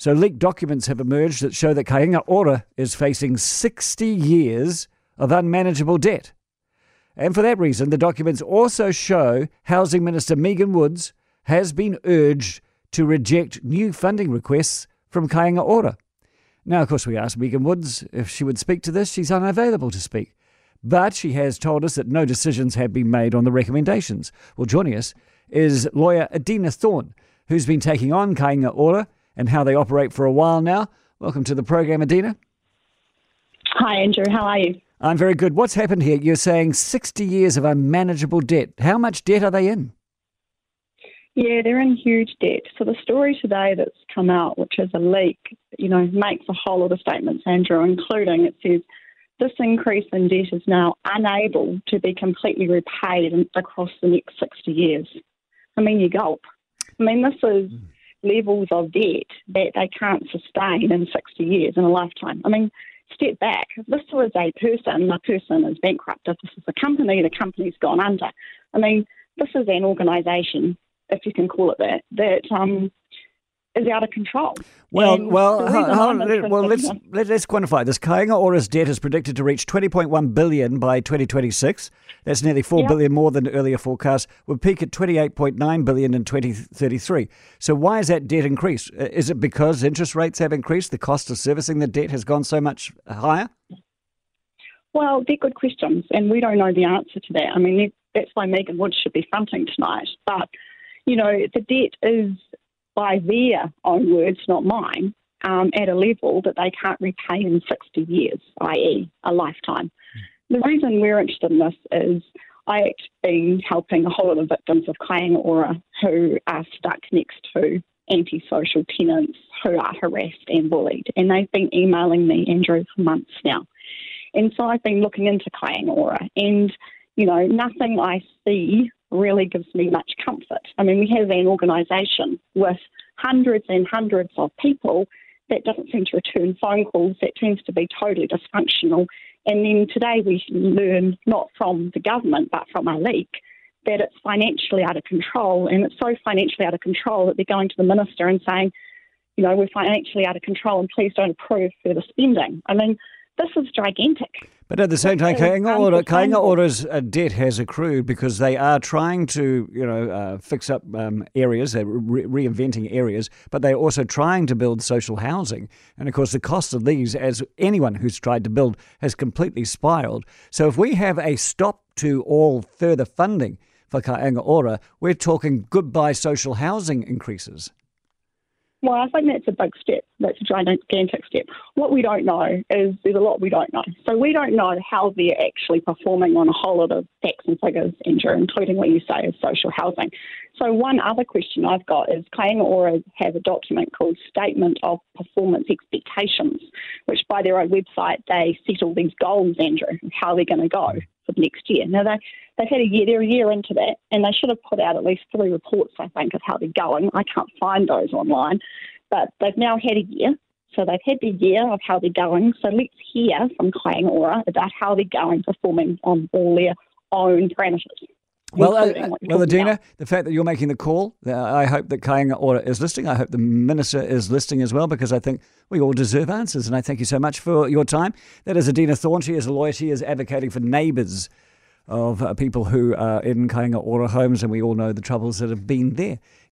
So leaked documents have emerged that show that Kāinga Ora is facing 60 years of unmanageable debt. And for that reason, the documents also show Housing Minister Megan Woods has been urged to reject new funding requests from Kāinga Ora. Now, of course, we asked Megan Woods if she would speak to this. She's unavailable to speak. But she has told us that no decisions have been made on the recommendations. Well, joining us is lawyer Adina Thorne, who's been taking on Kāinga Ora and how they operate for a while now. Welcome to the program, Adina. Hi, Andrew. How are you? I'm very good. What's happened here? You're saying 60 years of unmanageable debt. How much debt are they in? Yeah, they're in huge debt. So the story today that's come out, which is a leak, makes a whole lot of statements, Andrew, including it says this increase in debt is now unable to be completely repaid across the next 60 years. I mean, you gulp. I mean, this is levels of debt that they can't sustain in 60 years, in a lifetime. I mean, step back. If this was a person, the person is bankrupt. If this is a company, the company's gone under. I mean, this is an organisation, if you can call it that, that is out of control. Let's quantify this. Kāinga Ora's debt is predicted to reach $20.1 billion by 2026. That's nearly $4 billion more than earlier forecasts. We'll peak at $28.9 billion in 2033. So why has that debt increased? Is it because interest rates have increased? The cost of servicing the debt has gone so much higher? Well, they're good questions, and we don't know the answer to that. I mean, that's why Megan Woods should be fronting tonight. But, the debt is, by their own words, not mine, at a level that they can't repay in 60 years, i.e. a lifetime. The reason we're interested in this is I've been helping a whole lot of victims of Kāinga Ora who are stuck next to antisocial tenants who are harassed and bullied. And they've been emailing me, Andrew, for months now. And so I've been looking into Kāinga Ora and, nothing I see really gives me much comfort. I mean, we have an organisation with hundreds and hundreds of people that doesn't seem to return phone calls, that tends to be totally dysfunctional. And then today we learn, not from the government, but from a leak, that it's financially out of control. And it's so financially out of control that they're going to the minister and saying, we're financially out of control and please don't approve further spending. I mean, this is gigantic. But at the same time, Kāinga Ora's debt has accrued because they are trying to, fix up areas, they're reinventing areas, but they're also trying to build social housing. And of course, the cost of these, as anyone who's tried to build, has completely spiraled. So if we have a stop to all further funding for Kāinga Ora, we're talking goodbye social housing increases. Well, I think that's a big step. That's a gigantic step. What we don't know is there's a lot we don't know. So we don't know how they're actually performing on a whole lot of facts and figures, Andrew, including what you say is social housing. So one other question I've got is Kāinga Ora have a document called Statement of Performance Expectations, which by their own website, they set all these goals, Andrew, and how they're going to go for the next year. Now, they've had they're a year into that, and they should have put out at least 3 reports, I think, of how they're going. I can't find those online, but they've now had a year. So they've had the year of how they're going. So let's hear from Kāinga Ora about how they're going, performing on all their own parameters. Well, Adina, the fact that you're making the call, I hope that Kāinga Ora is listening. I hope the Minister is listening as well, because I think we all deserve answers. And I thank you so much for your time. That is Adina Thorne. She is a lawyer. She is advocating for neighbours of people who are in Kāinga Ora homes, and we all know the troubles that have been there.